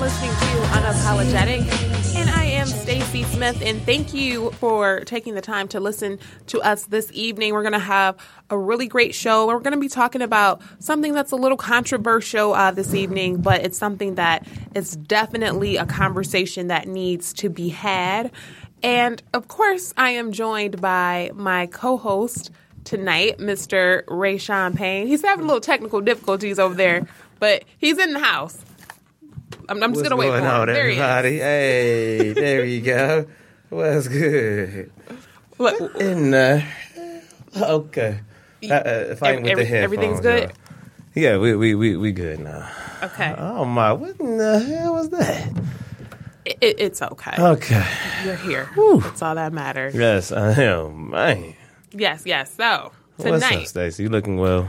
Listening to Unapologetic, and I am Stacie Smith, and thank you for taking the time to listen to us this evening. We're going to have a really great show. We're going to be talking about something that's a little controversial this evening, but it's something that is definitely a conversation that needs to be had. And of course, I am joined by my co-host tonight, Mr. Sean Payne. He's having a little technical difficulties over there, but he's in the house. I'm just going to wait for him. There everybody? He is. Hey, there you go. What's good? What? Okay. Fighting with the headphones. Everything's good? Y'all. Yeah, we good now. Okay. Oh, my. What in the hell was that? It's okay. Okay. You're here. Whew. That's all that matters. Yes, I am. Man. Yes. So, tonight. What's up, Stacey? You looking well?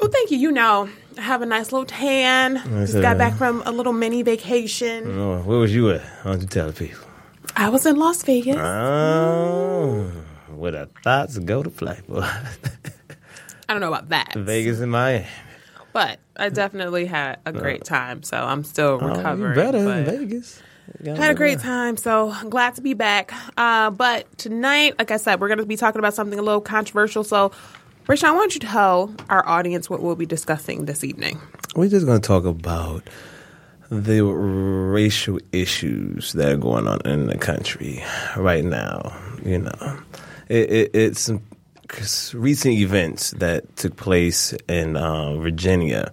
Oh, thank you. You know, I have a nice little tan. Just got back from a little mini vacation. Oh, where was you at? Why don't you tell the people? I was in Las Vegas. Oh, with a thought to go to play, boy. I don't know about that. Vegas and Miami. But I definitely had a great time, so I'm still recovering. Oh, you better than Vegas. Had a great time, so I'm glad to be back. But tonight, like I said, we're going to be talking about something a little controversial, so... Rashawn, why don't you tell our audience what we'll be discussing this evening? We're just going to talk about the racial issues that are going on in the country right now. You know, it's some recent events that took place in Virginia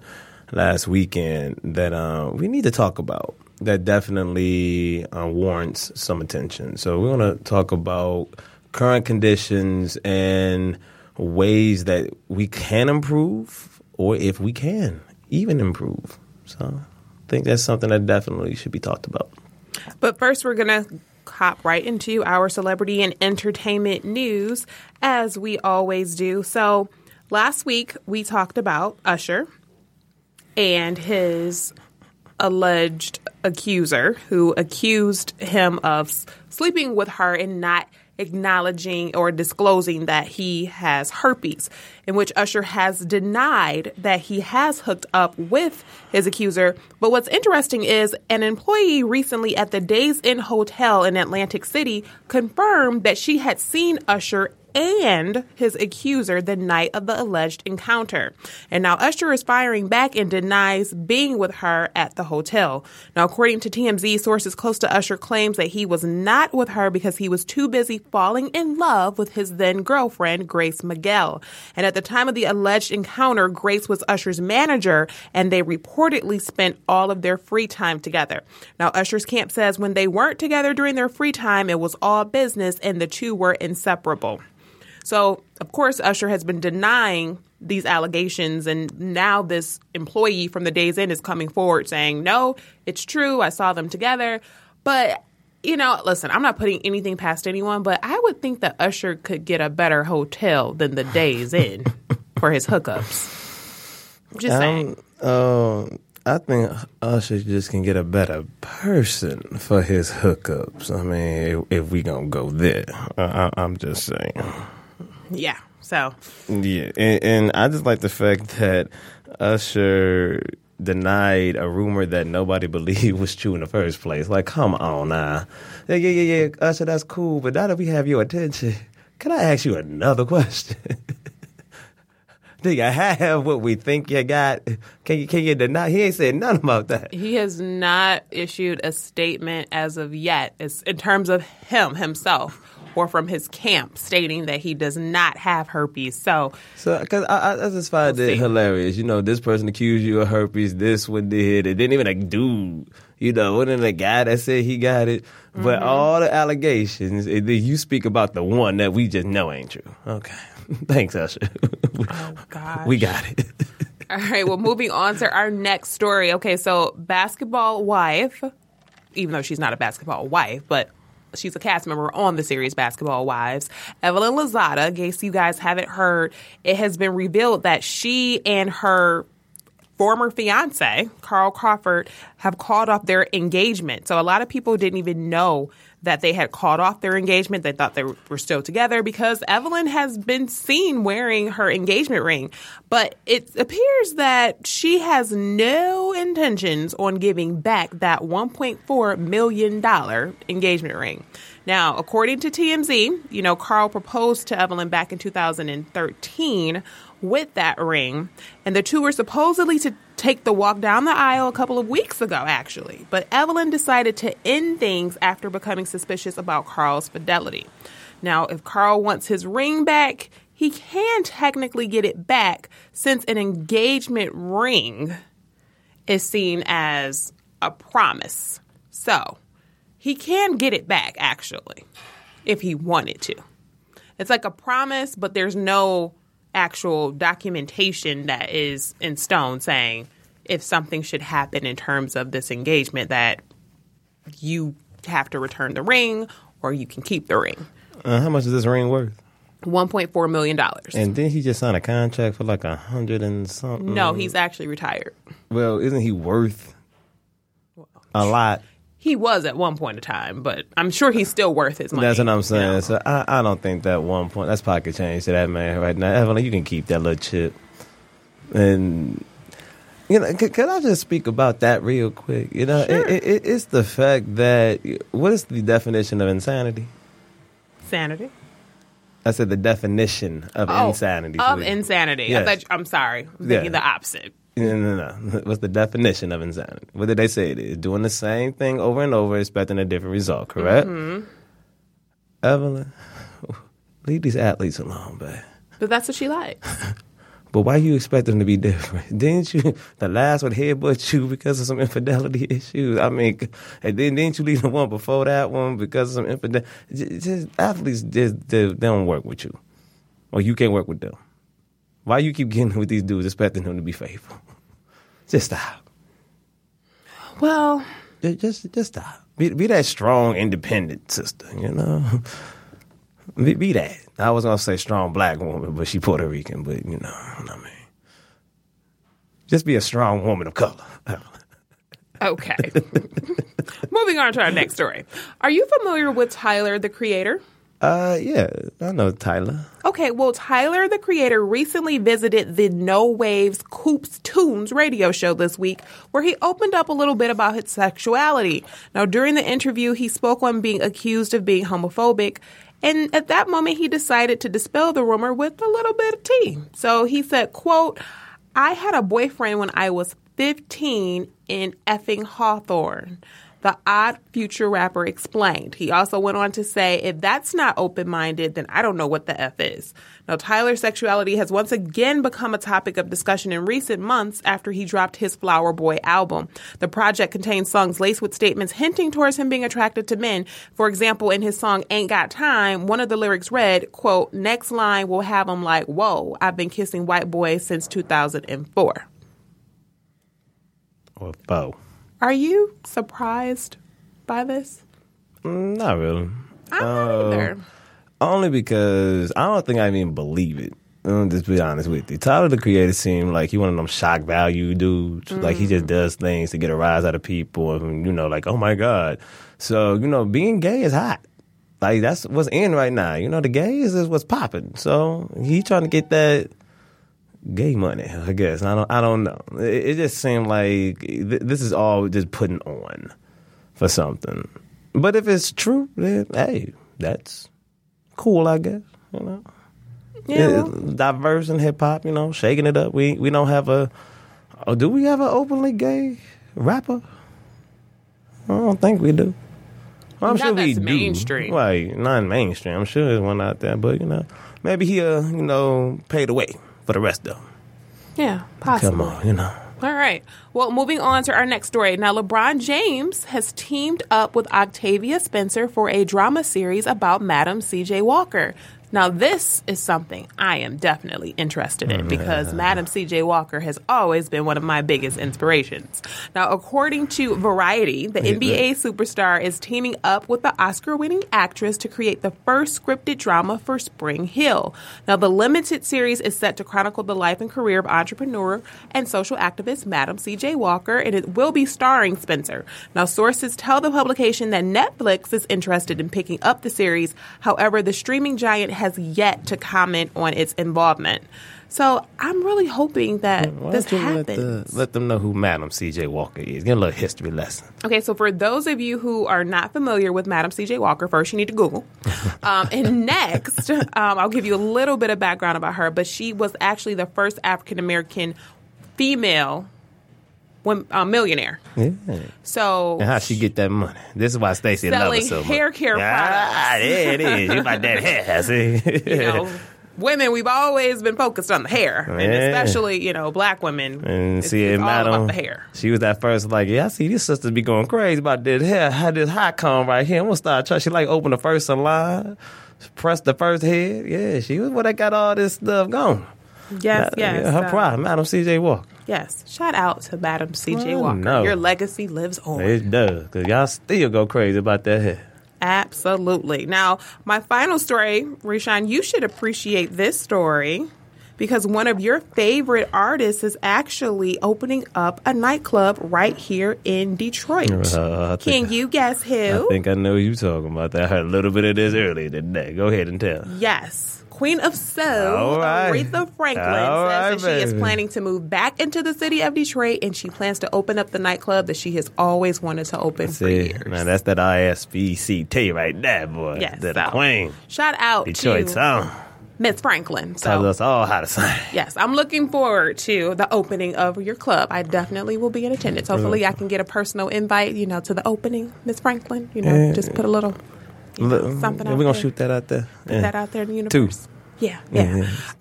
last weekend that we need to talk about. That definitely warrants some attention. So we want to talk about current conditions and ways that we can improve, or if we can even improve. So I think that's something that definitely should be talked about. But first, we're going to hop right into our celebrity and entertainment news, as we always do. So last week, we talked about Usher and his alleged accuser who accused him of sleeping with her and not acknowledging or disclosing that he has herpes, in which Usher has denied that he has hooked up with his accuser. But what's interesting is an employee recently at the Days Inn Hotel in Atlantic City confirmed that she had seen Usher and his accuser the night of the alleged encounter. And now Usher is firing back and denies being with her at the hotel. Now, according to TMZ, sources close to Usher claims that he was not with her because he was too busy falling in love with his then-girlfriend, Grace Miguel. And at the time of the alleged encounter, Grace was Usher's manager, and they reportedly spent all of their free time together. Now, Usher's camp says when they weren't together during their free time, it was all business, and the two were inseparable. So, of course, Usher has been denying these allegations, and now this employee from the Days Inn is coming forward saying, no, it's true, I saw them together. But, you know, listen, I'm not putting anything past anyone, but I would think that Usher could get a better hotel than the Days Inn for his hookups. I'm just saying. I think Usher just can get a better person for his hookups. I mean, if we gonna go there, I'm just saying. Yeah. So. Yeah, and I just like the fact that Usher denied a rumor that nobody believed was true in the first place. Like, come on now. Yeah, Usher, that's cool. But now that we have your attention, can I ask you another question? Do you have what we think you got? Can you deny? He ain't said nothing about that. He has not issued a statement as of yet. It's in terms of himself. Or from his camp, stating that he does not have herpes. So because I just find it hilarious. You know, this person accused you of herpes. This one did. It didn't even like, dude. You know, wasn't the guy that said he got it? Mm-hmm. But all the allegations, you speak about the one that we just know ain't true. Okay, thanks, Usher. Oh gosh, we got it. All right. Well, moving on to our next story. Okay, so Basketball Wife, even though she's not a basketball wife, but she's a cast member on the series Basketball Wives. Evelyn Lozada, in case you guys haven't heard, it has been revealed that she and her former fiancé, Carl Crawford, have called off their engagement. So a lot of people didn't even know that they had called off their engagement. They thought they were still together because Evelyn has been seen wearing her engagement ring. But it appears that she has no intentions on giving back that $1.4 million engagement ring. Now, according to TMZ, you know, Carl proposed to Evelyn back in 2013 with that ring. And the two were supposedly to take the walk down the aisle a couple of weeks ago, actually. But Evelyn decided to end things after becoming suspicious about Carl's fidelity. Now, if Carl wants his ring back, he can technically get it back since an engagement ring is seen as a promise. So he can get it back, actually, if he wanted to. It's like a promise, but there's no actual documentation that is in stone saying if something should happen in terms of this engagement that you have to return the ring or you can keep the ring. How much is this ring worth? $1.4 million. And didn't he just sign a contract for like 100 and something? No, he's actually retired. Well, isn't he worth a lot? He was at one point in time, but I'm sure he's still worth his money. That's what I'm saying. You know? So I don't think that $1 point, that's pocket change to that man right now. Evelyn, you can keep that little chip. And, you know, could I just speak about that real quick? You know, sure. It's the fact that, what is the definition of insanity? Sanity. I said the definition of insanity. Of insanity. Yes. I'm sorry. I'm thinking the opposite. No. What's the definition of insanity? What did they say it is? Doing the same thing over and over, expecting a different result, correct? Mm-hmm. Evelyn, leave these athletes alone, babe. But that's what she likes. But why you expect them to be different? Didn't you, the last one headbutt you because of some infidelity issues? I mean, and then didn't you leave the one before that one because of some infidelity? Just athletes, they don't work with you. Or you can't work with them. Why you keep getting with these dudes expecting them to be faithful? Just stop. Well, just stop. Be that strong, independent sister, you know? Be that. I was going to say strong black woman, but she Puerto Rican, but you know what I mean. Just be a strong woman of color. Okay. Moving on to our next story. Are you familiar with Tyler the Creator? Yeah, I know Tyler. Okay, well, Tyler the Creator recently visited the No Waves Coops Tunes radio show this week, where he opened up a little bit about his sexuality. Now, during the interview, he spoke on being accused of being homophobic, and at that moment, he decided to dispel the rumor with a little bit of tea. So he said, quote, "I had a boyfriend when I was 15 in effing Hawthorne." The Odd Future rapper explained. He also went on to say, if that's not open-minded, then I don't know what the F is. Now, Tyler's sexuality has once again become a topic of discussion in recent months after he dropped his Flower Boy album. The project contains songs laced with statements hinting towards him being attracted to men. For example, in his song Ain't Got Time, one of the lyrics read, quote, "Next line will have him like, whoa, I've been kissing white boys since 2004. Or foe. Are you surprised by this? Not really. I'm not either. Only because I don't think I even believe it. I'll just be honest with you. Tyler, the Creator, seemed like he one of them shock value dudes. Mm. Like, he just does things to get a rise out of people. And, you know, like, oh, my God. So, you know, being gay is hot. Like, that's what's in right now. You know, the gays is what's popping. So he trying to get that gay money, I guess. I don't know. It just seemed like this is all just putting on for something. But if it's true, then hey, that's cool, I guess. You know, yeah. Diverse in hip hop. You know, shaking it up. We don't have a. Oh, do we have an openly gay rapper? I don't think we do. Well, I'm sure we do. Mainstream, like non-mainstream. I'm sure there's one out there, but you know, maybe he you know, paid away for the rest, though. Yeah, possibly. Come on, you know. All right. Well, moving on to our next story. Now, LeBron James has teamed up with Octavia Spencer for a drama series about Madam C.J. Walker. Now, this is something I am definitely interested in because Madam C.J. Walker has always been one of my biggest inspirations. Now, according to Variety, the NBA superstar is teaming up with the Oscar-winning actress to create the first scripted drama for Spring Hill. Now, the limited series is set to chronicle the life and career of entrepreneur and social activist Madam C.J. Walker, and it will be starring Spencer. Now, sources tell the publication that Netflix is interested in picking up the series. However, the streaming giant has yet to comment on its involvement. So I'm really hoping that this happens. Let them know who Madam C.J. Walker is. Get a little history lesson. Okay, so for those of you who are not familiar with Madam C.J. Walker, first you need to Google. And next, I'll give you a little bit of background about her. But she was actually the first African-American female millionaire. Yeah. So, and how she get that money? This is why Stacie loves so much. Selling hair care products. Ah, there it is. You about that hair? See, you know, women, we've always been focused on the hair, and especially, you know, black women. And see, it's all about the hair. She was that first, like, yeah, I see these sisters be going crazy about this hair. How this high comb right here? I'm gonna start trying. She like opened the first salon, pressed the first head. Yeah, she was what I got all this stuff going. Yes, yes. Her pride, Madam C.J. Walker. Yes. Shout out to Madam C.J. Walker. No. Your legacy lives on. It does, because y'all still go crazy about that hair. Absolutely. Now, my final story, Rashawn, you should appreciate this story because one of your favorite artists is actually opening up a nightclub right here in Detroit. Can you guess who? I think I know you talking about that. I heard a little bit of this earlier today. Go ahead and tell. Yes. Queen of Soul, right. Aretha Franklin, says that she is planning to move back into the city of Detroit, and she plans to open up the nightclub that she has always wanted to open for years. Man, that's that ISBCT right there, boy. Yes, the Queen. Shout out Detroit to Soul. Miss Franklin. So, tell us all how to sing. Yes, I'm looking forward to the opening of your club. I definitely will be in attendance. Hopefully, I can get a personal invite, you know, to the opening, Miss Franklin. You know, just put a little. Something we're going to shoot that out there. Put that out there in the universe. Yeah.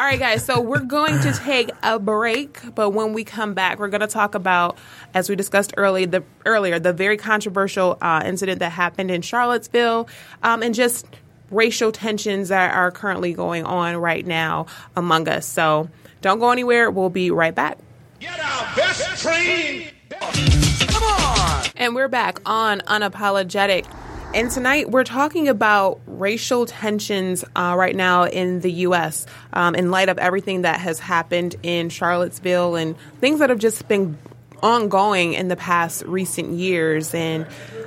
All right, guys. So we're going to take a break. But when we come back, we're going to talk about, as we discussed earlier, the very controversial incident that happened in Charlottesville and just racial tensions that are currently going on right now among us. So don't go anywhere. We'll be right back. Get our best train. Come on. And we're back on Unapologetic. And tonight we're talking about racial tensions right now in the U.S. In light of everything that has happened in Charlottesville and things that have just been ongoing in the past recent years. And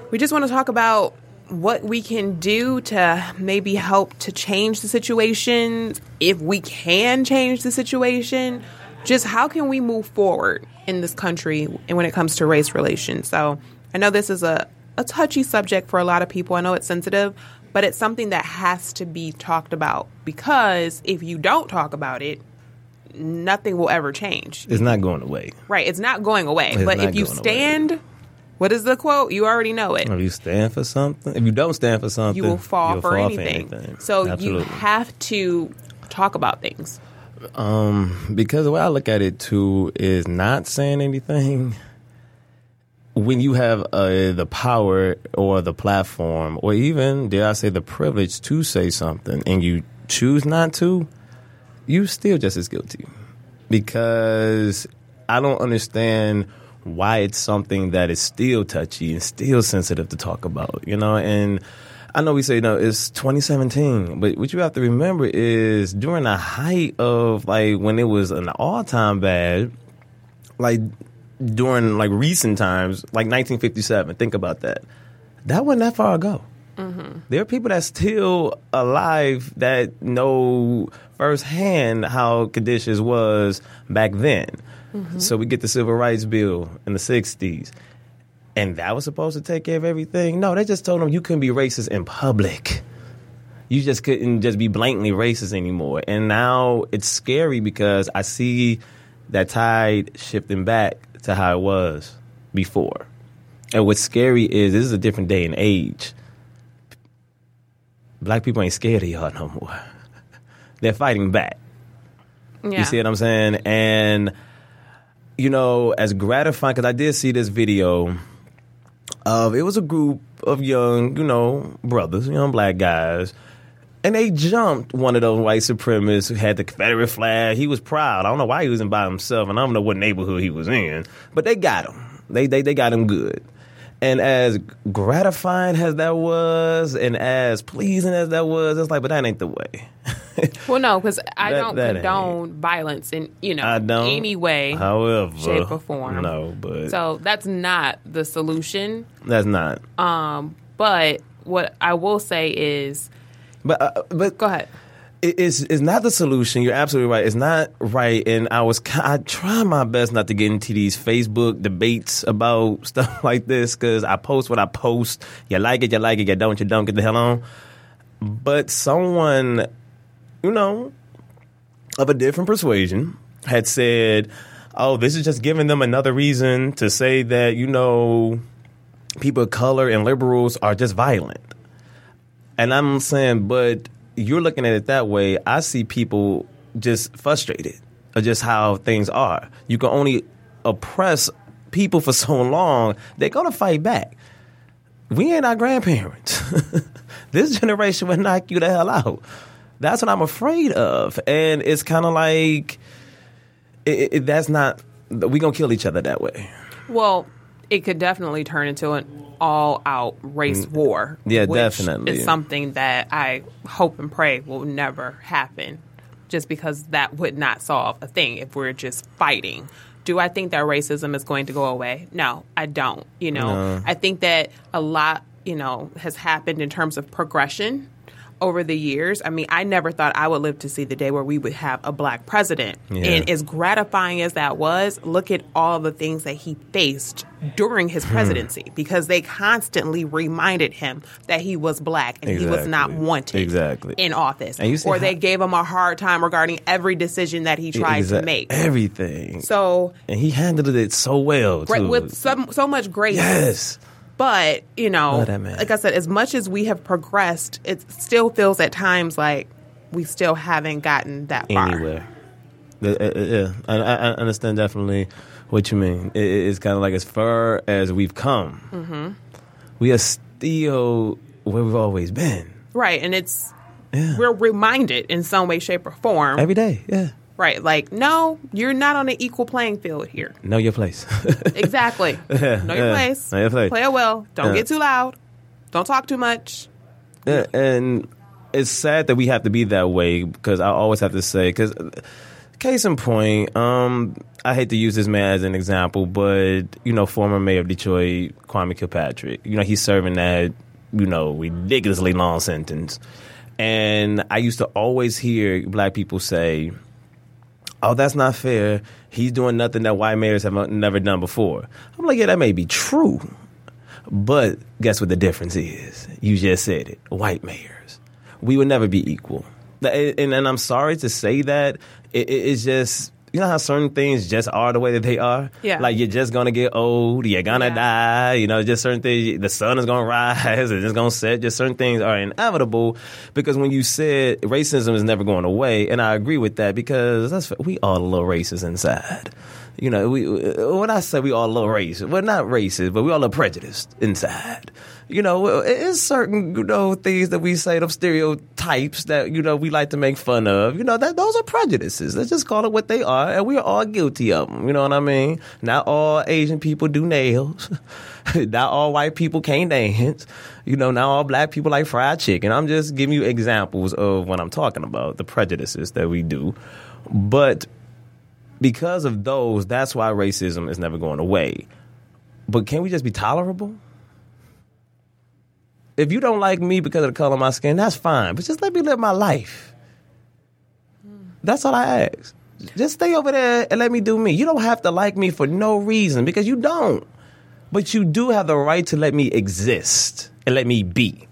we just want to talk about what we can do to maybe help to change the situation, if we can change the situation. Just how can we move forward in this country and when it comes to race relations? So I know this is a touchy subject for a lot of people. I know it's sensitive, but it's something that has to be talked about because if you don't talk about it, nothing will ever change. It's not going away. Right. It's not going away. But if you stand, what is the quote? You already know it. If you stand for something, if you don't stand for something, you will fall for anything. So absolutely. You have to talk about things. Because the way I look at it too is not saying anything. When you have the power or the platform or even, dare I say, the privilege to say something and you choose not to, you're still just as guilty. Because I don't understand why it's something that is still touchy and still sensitive to talk about, you know. And I know we say, no, it's 2017, but what you have to remember is during the height of, like, when it was an all-time bad, like, during, like, recent times, like 1957, think about that. That wasn't that far ago. Mm-hmm. There are people that's still alive that know firsthand how conditions was back then. Mm-hmm. So we get the Civil Rights Bill in the 60s. And that was supposed to take care of everything? No, they just told them you couldn't be racist in public. You just couldn't just be blatantly racist anymore. And now it's scary because I see that tide shifting back to how it was before. And what's scary is this is a different day and age. Black people ain't scared of y'all no more. They're fighting back. Yeah. You see what I'm saying? And, you know, as gratifying, because I did see this video of, it was a group of young, you know, brothers, young black guys, And they jumped one of those white supremacists who had the Confederate flag. He was proud. I don't know why he was in by himself, and I don't know what neighborhood he was in. But they got him. They got him good. And as gratifying as that was, and as pleasing as that was, it's like, but that ain't the way. Well, no, because I don't condone violence in any way, however, shape, or form. No, but so that's not the solution. That's not. But what I will say is. But go ahead. It's not the solution. You're absolutely right. It's not right. And I try my best not to get into these Facebook debates about stuff like this, because I post what I post. You like it, you like it. You don't, get the hell on. But someone, of a different persuasion had said, oh, this is just giving them another reason to say that, people of color and liberals are just violent. And I'm saying, but you're looking at it that way. I see people just frustrated of just how things are. You can only oppress people for so long. They're going to fight back. We ain't our grandparents. This generation will knock you the hell out. That's what I'm afraid of. And it's kind of like, that's not, we're going to kill each other that way. Well, it could definitely turn into an all-out race war. Yeah, which definitely. It's something that I hope and pray will never happen, just because that would not solve a thing if we're just fighting. Do I think that racism is going to go away? No, I don't. No. I think that a lot, has happened in terms of progression over the years. I mean, I never thought I would live to see the day where we would have a black president. Yeah. And as gratifying as that was, look at all the things that he faced during his presidency, because they constantly reminded him that he was black and he was not wanted in office. And they gave him a hard time regarding every decision that he tried to make. Everything. So, and he handled it so well, too. With so much grace. Yes. But, like I said, as much as we have progressed, it still feels at times like we still haven't gotten that far. Anywhere. Yeah, I understand definitely what you mean. It's kind of like as far as we've come, we are still where we've always been. Right, and we're reminded in some way, shape, or form. Every day, yeah. Right, like, no, you're not on an equal playing field here. Know your place. Exactly. Yeah, know your place. Know your place. Play it well. Don't get too loud. Don't talk too much. Yeah, and it's sad that we have to be that way, because I always have to say, because case in point, I hate to use this man as an example, but, former mayor of Detroit, Kwame Kilpatrick, he's serving that, ridiculously long sentence. And I used to always hear black people say, oh, that's not fair. He's doing nothing that white mayors have never done before. I'm like, yeah, that may be true. But guess what the difference is? You just said it. White mayors. We would never be equal. And I'm sorry to say that. It's just, how certain things just are the way that they are? Yeah. Like, you're just going to get old. You're going to die. Just certain things. The sun is going to rise. It's going to set. Just certain things are inevitable, because when you said racism is never going away, and I agree with that, because we all a little racist inside. When I say we all a little racist, we're not racist, but we all a little prejudiced inside. It's certain, things that we say, those stereotypes that, we like to make fun of. That those are prejudices. Let's just call it what they are, and we are all guilty of them. You know what I mean? Not all Asian people do nails. Not all white people can't dance. Not all black people like fried chicken. I'm just giving you examples of what I'm talking about, the prejudices that we do. But because of those, that's why racism is never going away. But can we just be tolerable? If you don't like me because of the color of my skin, that's fine. But just let me live my life. That's all I ask. Just stay over there and let me do me. You don't have to like me for no reason, because you don't. But you do have the right to let me exist and let me be.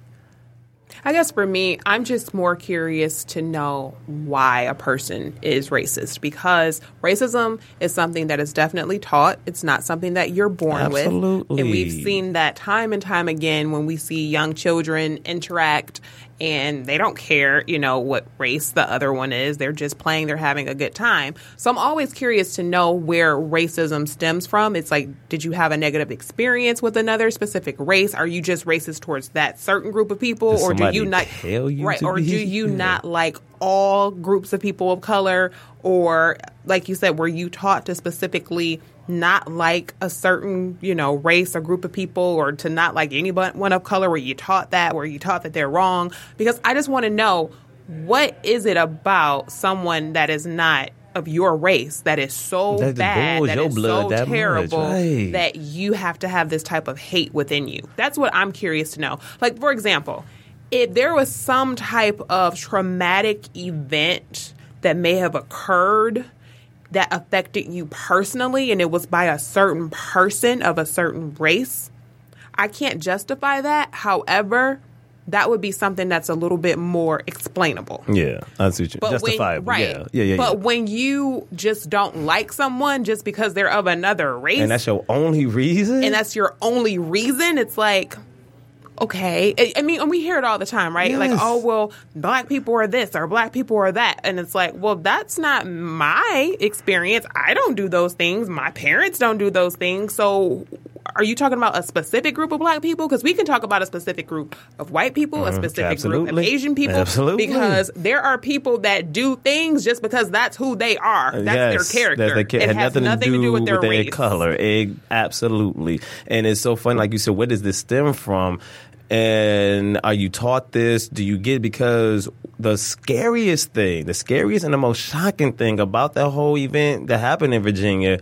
I guess for me, I'm just more curious to know why a person is racist, because racism is something that is definitely taught. It's not something that you're born with. And we've seen that time and time again when we see young children interact and they don't care, you know, what race the other one is. They're just playing. They're having a good time. So I'm always curious to know where racism stems from. It's like, did you have a negative experience with another specific race? Are you just racist towards that certain group of people? Does or do you not tell you right? Or do you not like all groups of people of color? Or like you said, were you taught to specifically not like a certain, you know, race or group of people, or to not like anyone of color? Were you taught that? Were you taught that they're wrong? Because I just want to know, what is it about someone that is not of your race that is so bad, that is so terrible, that you have to have this type of hate within you? That's what I'm curious to know. Like, for example, if there was some type of traumatic event that may have occurred that affected you personally, and it was by a certain person of a certain race, I can't justify that. However, that would be something that's a little bit more explainable. Yeah, I see what you mean. Justifiable. Right. Yeah. But when you just don't like someone just because they're of another race, and that's your only reason? It's like, okay. I mean, and we hear it all the time, right? Yes. Like, oh, well, black people are this or black people are that. And it's like, well, that's not my experience. I don't do those things. My parents don't do those things. So are you talking about a specific group of black people? Because we can talk about a specific group of white people, a specific group of Asian people. Absolutely. Because there are people that do things just because that's who they are. That's their character. It has nothing to do with their race. Color. Absolutely. And it's so funny. Like you said, where does this stem from? And are you taught this? Do you get it? Because the scariest and the most shocking thing about that whole event that happened in Virginia,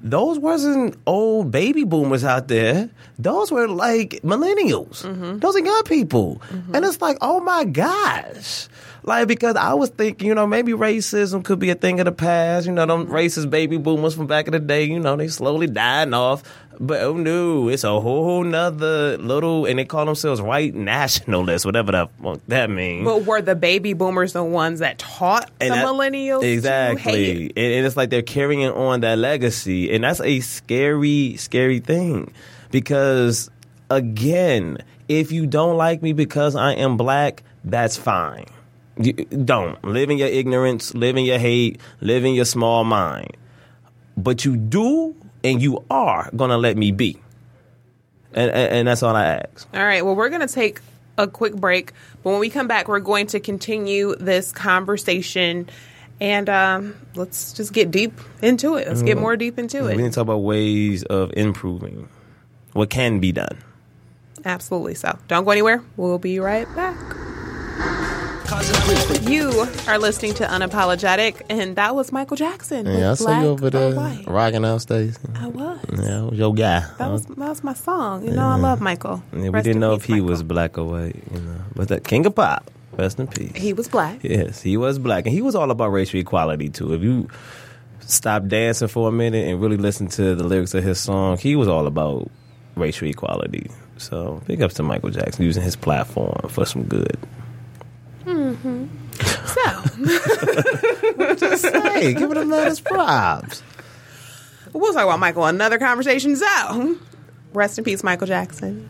those wasn't old baby boomers out there. Those were like millennials. Mm-hmm. Those are young people. Mm-hmm. And it's like, oh my gosh. Like, because I was thinking, you know, maybe racism could be a thing of the past. You know, them racist baby boomers from back in the day, you know, they slowly dying off. But oh no, it's a whole nother little, and they call themselves white nationalists, whatever that means. But were the baby boomers the ones that taught millennials? Exactly. To hate it? And it's like they're carrying on that legacy. And that's a scary, scary thing. Because, again, if you don't like me because I am black, that's fine. You don't. Live in your ignorance, live in your hate, live in your small mind. But you do, and you are going to let me be. And that's all I ask. All right. Well, we're going to take a quick break. But when we come back, we're going to continue this conversation. And let's just get deep into it. Let's get more deep into it. We need to talk about ways of improving what can be done. Absolutely. So don't go anywhere. We'll be right back. You are listening to Unapologetic, and that was Michael Jackson. Yeah, I saw you over there rocking out, Stacie. I was. Yeah, I was your guy. That was my song. You know, I love Michael. Yeah, we didn't know if he was black or white, you know. But that King of Pop, rest in peace. He was black. Yes, he was black. And he was all about racial equality, too. If you stop dancing for a minute and really listen to the lyrics of his song, he was all about racial equality. So big ups to Michael Jackson using his platform for some good. Mm-hmm. So, just say, give it a lot of props. We'll talk about Michael in another conversation. So, rest in peace, Michael Jackson,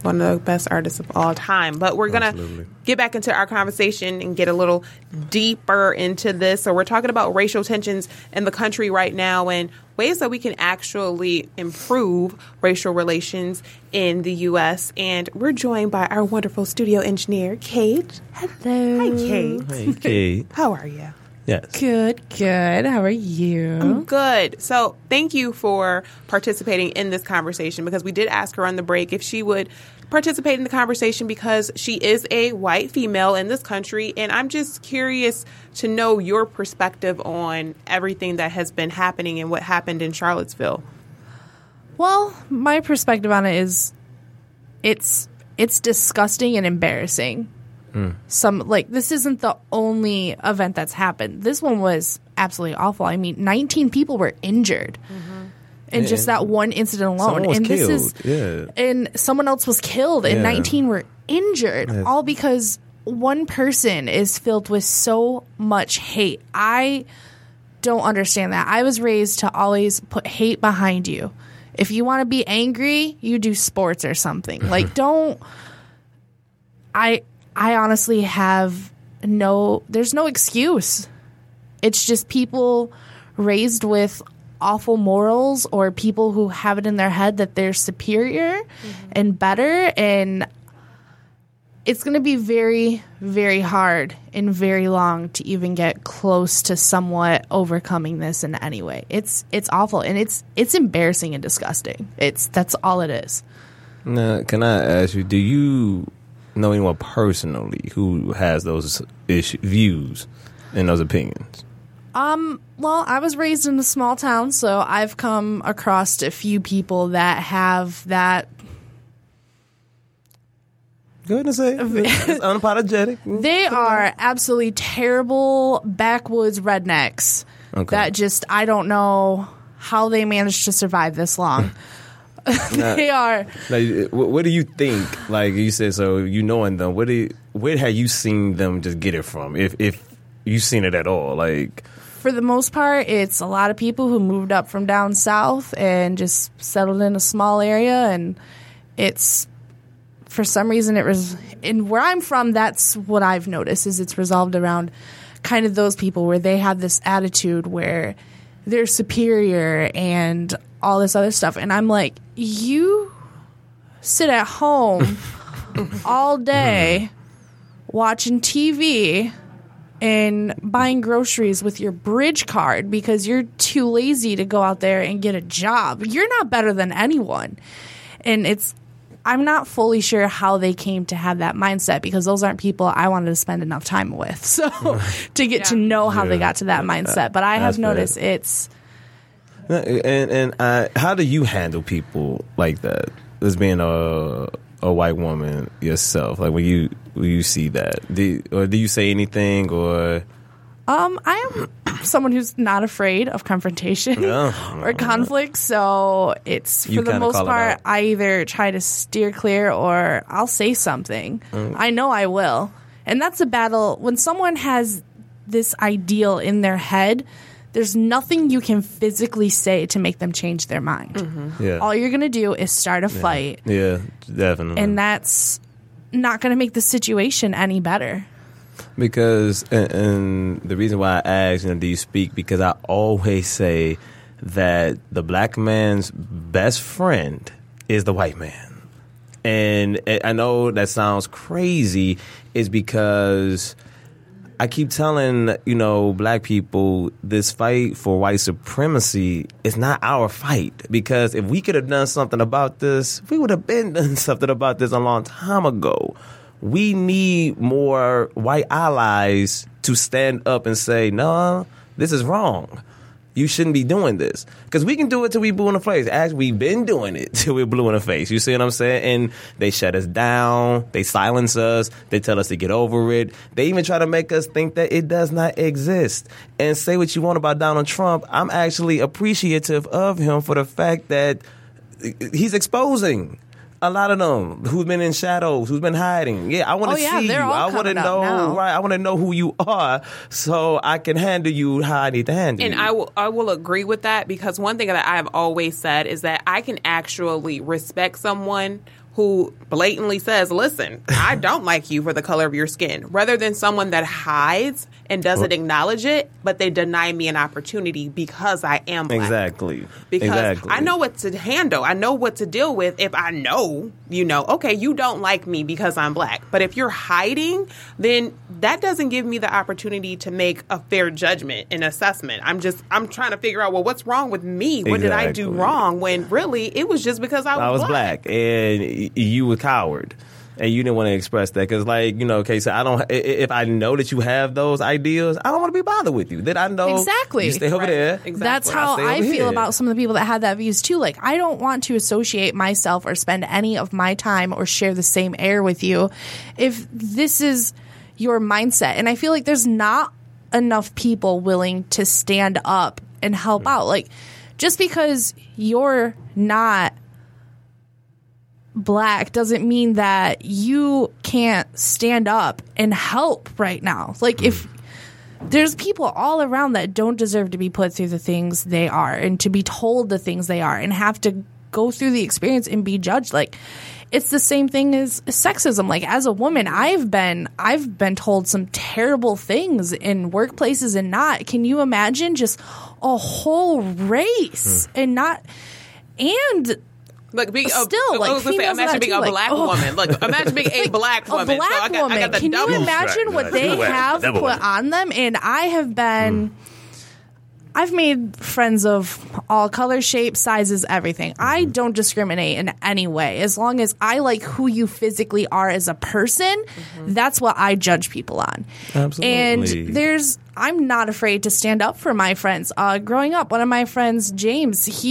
one of the best artists of all time. But we're going to get back into our conversation and get a little deeper into this. So, we're talking about racial tensions in the country right now and ways that we can actually improve racial relations in the U.S. And we're joined by our wonderful studio engineer, Kate. Hello. Hi, Kate. Hey, Kate. How are you? Yes. Good. How are you? I'm good. So thank you for participating in this conversation, because we did ask her on the break if she would participate in the conversation because she is a white female in this country. And I'm just curious to know your perspective on everything that has been happening and what happened in Charlottesville. Well, my perspective on it is it's disgusting and embarrassing. This isn't the only event that's happened. This one was absolutely awful. I mean, 19 people were injured in just that one incident alone. Someone was killed. And someone else was killed, and 19 were injured, all because one person is filled with so much hate. I don't understand that. I was raised to always put hate behind you. If you want to be angry, you do sports or something. Like, don't... I I honestly have there's no excuse. It's just people raised with awful morals or people who have it in their head that they're superior and better. And it's going to be very, very hard and very long to even get close to somewhat overcoming this in any way. It's awful. And it's embarrassing and disgusting. That's all it is. Now, can I ask you, do you know anyone personally who has those views and those opinions? Well, I was raised in a small town, so I've come across a few people that have that. Go ahead and say it. It's unapologetic. They are absolutely terrible backwoods rednecks. Okay. That just, I don't know how they managed to survive this long. They are. Like, what do you think? Like you said, so you knowing them, where have you seen them just get it from? If you've seen it at all, like. For the most part, it's a lot of people who moved up from down south and just settled in a small area. And it's, for some reason, it was, and where I'm from, that's what I've noticed, is it's resolved around kind of those people where they have this attitude where they're superior and all this other stuff. And I'm like, you sit at home all day watching TV and buying groceries with your bridge card because you're too lazy to go out there and get a job. You're not better than anyone. And I'm not fully sure how they came to have that mindset, because those aren't people I wanted to spend enough time with. So to get to know how they got to that mindset. But I have noticed bad. It's. And how do you handle people like that? As being a white woman yourself, like when you see that, do you say anything or? I am someone who's not afraid of confrontation or conflict, so it's for the most part I either try to steer clear or I'll say something. I know I will, and that's a battle when someone has this ideal in their head. There's nothing you can physically say to make them change their mind. All you're going to do is start a fight. Yeah, definitely. And that's not going to make the situation any better. Because, and the reason why I asked, do you speak? Because I always say that the black man's best friend is the white man. And I know that sounds crazy, is because I keep telling, black people, this fight for white supremacy is not our fight. Because if we could have done something about this, we would have been doing something about this a long time ago. We need more white allies to stand up and say, no, this is wrong. You shouldn't be doing this. Because we can do it till we blue in the face. Actually, we've been doing it till we're blue in the face. You see what I'm saying? And they shut us down. They silence us. They tell us to get over it. They even try to make us think that it does not exist. And say what you want about Donald Trump. I'm actually appreciative of him for the fact that he's exposing a lot of them who've been in shadows, who've been hiding. Yeah, I want to see you. I want to know. Right, I want to know who you are, so I can handle you how I need to handle you. And I will agree with that, because one thing that I have always said is that I can actually respect someone who blatantly says, listen, I don't like you for the color of your skin, rather than someone that hides and doesn't acknowledge it, but they deny me an opportunity because I am black. Exactly. Because I know what to handle. I know what to deal with if I know, okay, you don't like me because I'm black. But if you're hiding, then that doesn't give me the opportunity to make a fair judgment and assessment. I'm trying to figure out, well, what's wrong with me? What did I do wrong? When really it was just because I was black. And you were a coward, and you didn't want to express that because, so I don't. If I know that you have those ideas, I don't want to be bothered with you. That I know exactly. You stay over there. Exactly. That's how I feel about some of the people that have that views too. Like, I don't want to associate myself or spend any of my time or share the same air with you if this is your mindset. And I feel like there's not enough people willing to stand up and help out. Like, just because you're not black doesn't mean that you can't stand up and help right now. Like, if there's people all around that don't deserve to be put through the things they are and to be told the things they are and have to go through the experience and be judged. Like, it's the same thing as sexism. Like, as a woman, I've been told some terrible things in workplaces and not. Can you imagine just a whole race and not, and like being imagine being a black woman. Like, imagine being a black woman. I got can you imagine what they have put on them? And I have been. I've made friends of all colors, shapes, sizes, everything. I don't discriminate in any way. As long as I like who you physically are as a person, that's what I judge people on. Absolutely. And I'm not afraid to stand up for my friends. Growing up, one of my friends, James,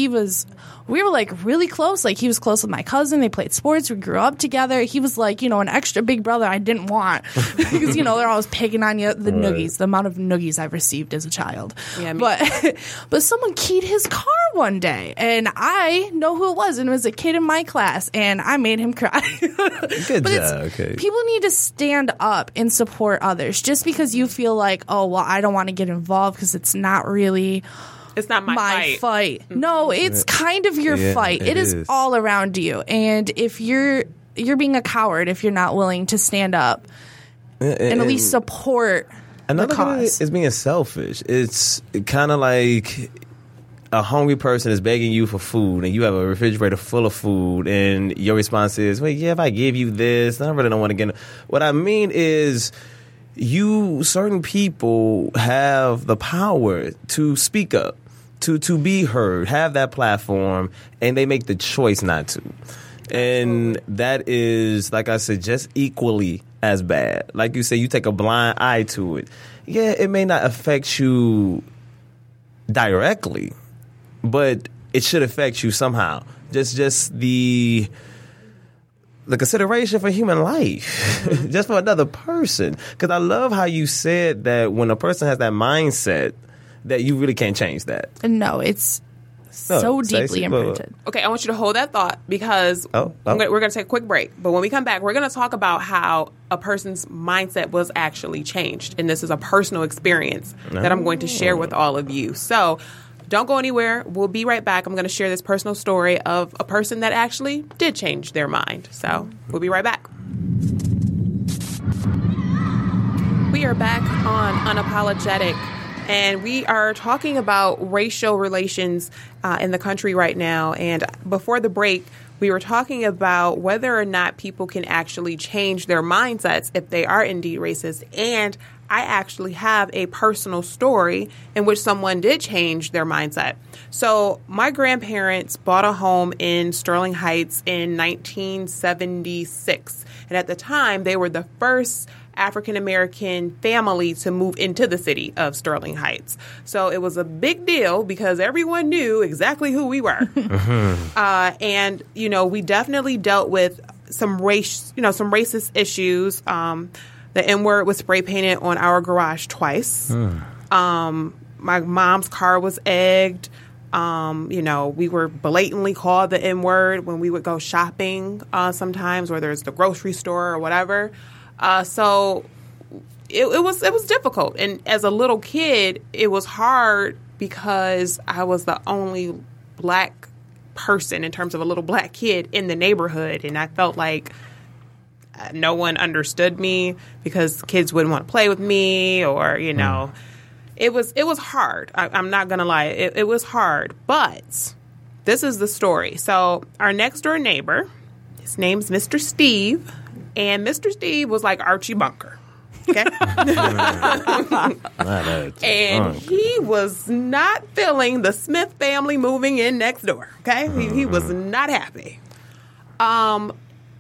we were like really close. Like, he was close with my cousin. They played sports. We grew up together. He was like, you know, an extra big brother I didn't want. Because, you know, they're always picking on you. The noogies, the amount of noogies I've received as a child. Yeah, but someone keyed his car one day. And I know who it was. And it was a kid in my class. And I made him cry. Okay. People need to stand up and support others. Just because you feel like, oh, well, I don't want to get involved because it's not really... It's not my fight. No, it's kind of your fight. It is all around you. And if you're being a coward if you're not willing to stand up and at least support the cause. It's being selfish. It's kind of like a hungry person is begging you for food and you have a refrigerator full of food and your response is, well, yeah, if I give you this, I really don't want to get it. What I mean is... certain people have the power to speak up, to be heard, have that platform, and they make the choice not to. And that is, like I said, just equally as bad. Like you say, you take a blind eye to it. Yeah, it may not affect you directly, but it should affect you somehow. Just the consideration for human life, just for another person. Because I love how you said that when a person has that mindset, that you really can't change that. No, it's so deeply imprinted. Okay, I want you to hold that thought because we're going to take a quick break. But when we come back, we're going to talk about how a person's mindset was actually changed. And this is a personal experience that I'm going to share with all of you. So don't go anywhere. We'll be right back. I'm going to share this personal story of a person that actually did change their mind. So we'll be right back. We are back on Unapologetic, and we are talking about racial relations in the country right now. And before the break, we were talking about whether or not people can actually change their mindsets if they are indeed racist. And I actually have a personal story in which someone did change their mindset. So my grandparents bought a home in Sterling Heights in 1976. And at the time, they were the first African-American family to move into the city of Sterling Heights. So it was a big deal because everyone knew exactly who we were. And, you know, we definitely dealt with some racist issues. The N-word was spray painted on our garage twice. My mom's car was egged. You know, we were blatantly called the N-word when we would go shopping sometimes, whether it's the grocery store or whatever. So it was difficult. And as a little kid, it was hard because I was the only black person in terms of a little black kid in the neighborhood. And I felt like no one understood me because kids wouldn't want to play with me or, you know, it was hard. I'm not going to lie. It was hard. But this is the story. So our next door neighbor, his name's Mr. Steve, and Mr. Steve was like Archie Bunker. Okay. And he was not feeling the Smith family moving in next door. Okay. He was not happy.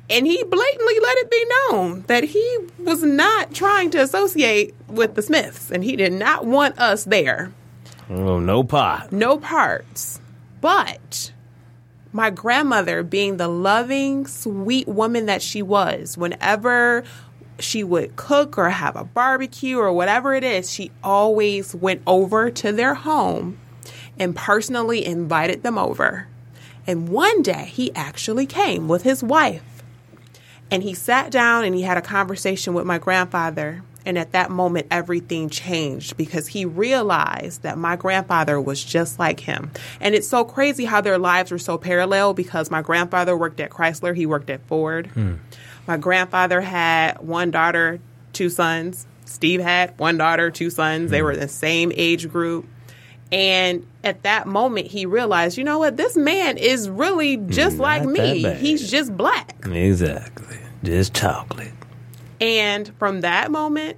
And he blatantly let it be known that he was not trying to associate with the Smiths, and he did not want us there. Oh, no parts. But my grandmother, being the loving, sweet woman that she was, whenever she would cook or have a barbecue or whatever it is, she always went over to their home and personally invited them over. And one day he actually came with his wife. And he sat down and he had a conversation with my grandfather. And at that moment, everything changed because he realized that my grandfather was just like him. And it's so crazy how their lives were so parallel because my grandfather worked at Chrysler. He worked at Ford. Hmm. My grandfather had one daughter, two sons. Steve had one daughter, two sons. They were in the same age group. And at that moment, he realized, you know what? This man is really just like me. He's just black. Exactly. Just chocolate. And from that moment,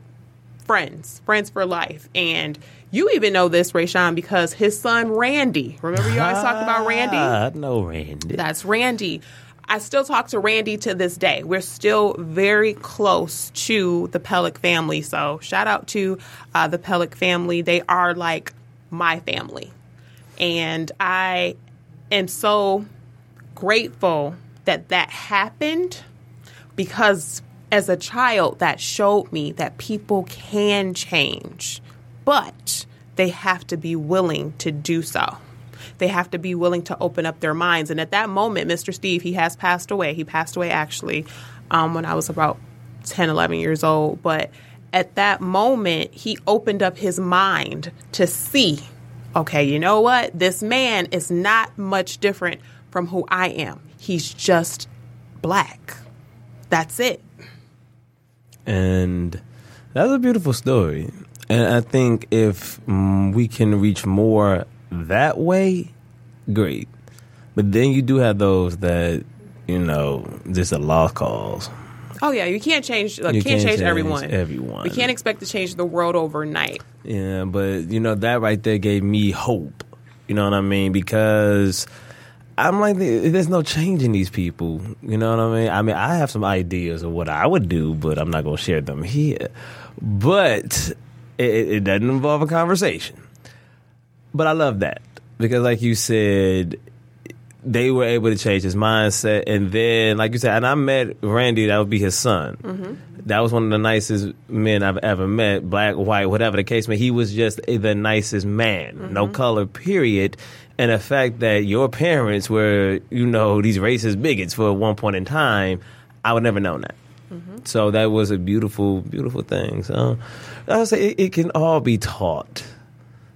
friends for life. And you even know this, Rayshawn, because his son, Randy. Remember you always talked about Randy? I know Randy. That's Randy. I still talk to Randy to this day. We're still very close to the Pellick family. So shout out to the Pellick family. They are like my family. And I am so grateful that that happened because as a child that showed me that people can change, but they have to be willing to do so. They have to be willing to open up their minds. And at that moment, Mr. Steve, he has passed away. He passed away actually when I was about 10, 11 years old. But at that moment, he opened up his mind to see, okay, you know what? This man is not much different from who I am. He's just black. That's it. And that's a beautiful story. And I think if we can reach more that way, great. But then you do have those that, you know, just a lost cause. Oh, yeah. You can't change. Like, you can't change everyone. We can't expect to change the world overnight. Yeah, but, you know, that right there gave me hope. You know what I mean? Because I'm like, there's no change in these people. You know what I mean? I mean, I have some ideas of what I would do, but I'm not going to share them here. But it doesn't involve a conversation. But I love that because, like you said, they were able to change his mindset. And then, like you said, and I met Randy, that would be his son. Mm-hmm. That was one of the nicest men I've ever met, black, white, whatever the case may be. He was just the nicest man, mm-hmm. no color, period. And the fact that your parents were, you know, these racist bigots for one point in time, I would never know that. Mm-hmm. So that was a beautiful, beautiful thing. So I would say it can all be taught.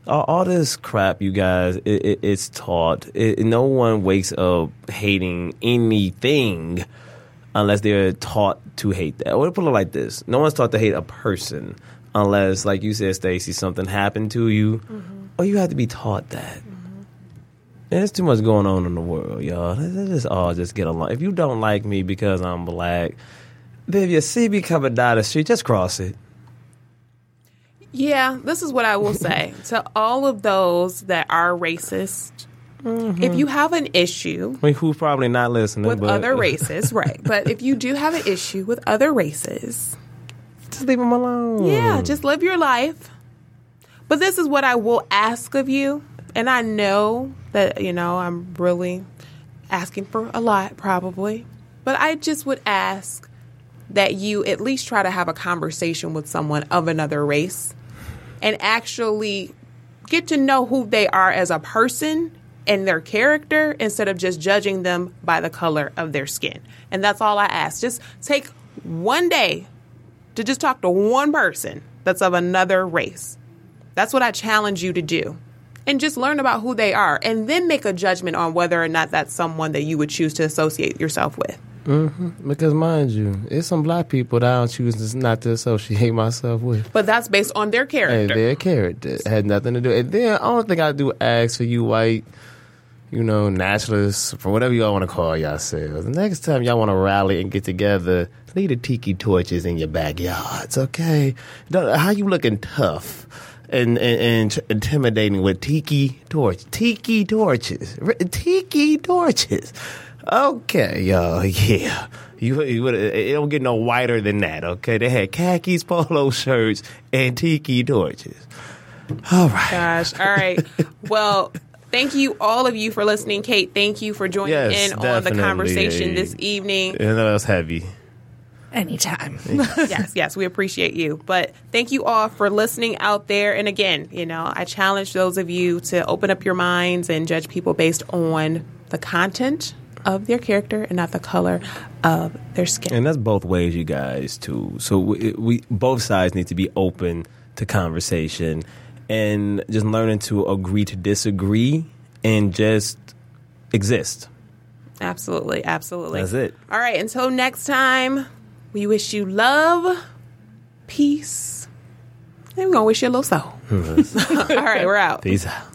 All this crap, you guys, it's taught. No one wakes up hating anything unless they're taught to hate that. I would put it like this. No one's taught to hate a person unless, like you said, Stacie, something happened to you. Mm-hmm. Or you have to be taught that. Mm-hmm. There's too much going on in the world, y'all. Let's just all just get along. If you don't like me because I'm black, then if you see me coming down the street, just cross it. Yeah, this is what I will say to all of those that are racist. Mm-hmm. If you have an issue, who's probably not listening with other races, right? But if you do have an issue with other races, just leave them alone. Yeah, just live your life. But this is what I will ask of you, and I know that you know I'm really asking for a lot, probably. But I just would ask that you at least try to have a conversation with someone of another race. And actually get to know who they are as a person and their character instead of just judging them by the color of their skin. And that's all I ask. Just take one day to just talk to one person that's of another race. That's what I challenge you to do. And just learn about who they are and then make a judgment on whether or not that's someone that you would choose to associate yourself with. Mm-hmm. Because mind you, it's some black people that I don't choose not to associate myself with. But that's based on their character. And their character had nothing to do. And then I don't think I do ask for you white, you know, nationalists, for whatever y'all want to call yourselves. The next time y'all want to rally and get together, leave the tiki torches in your backyards, okay? How you looking tough and intimidating with tiki torches? Tiki torches. Tiki torches. Okay, y'all, yeah. You it don't get no whiter than that, okay? They had khakis, polo shirts, and tiki torches. All right. Gosh, all right. Well, thank you, all of you, for listening. Kate, thank you for joining in on the conversation this evening. And that was heavy. Anytime. Yes, we appreciate you. But thank you all for listening out there. And again, you know, I challenge those of you to open up your minds and judge people based on the content of their character and not the color of their skin. And that's both ways, you guys, too. So we both sides need to be open to conversation and just learning to agree to disagree and just exist. Absolutely, absolutely. That's it. All right, until next time, we wish you love, peace, and we're going to wish you a little soul. All right, we're out. Peace out.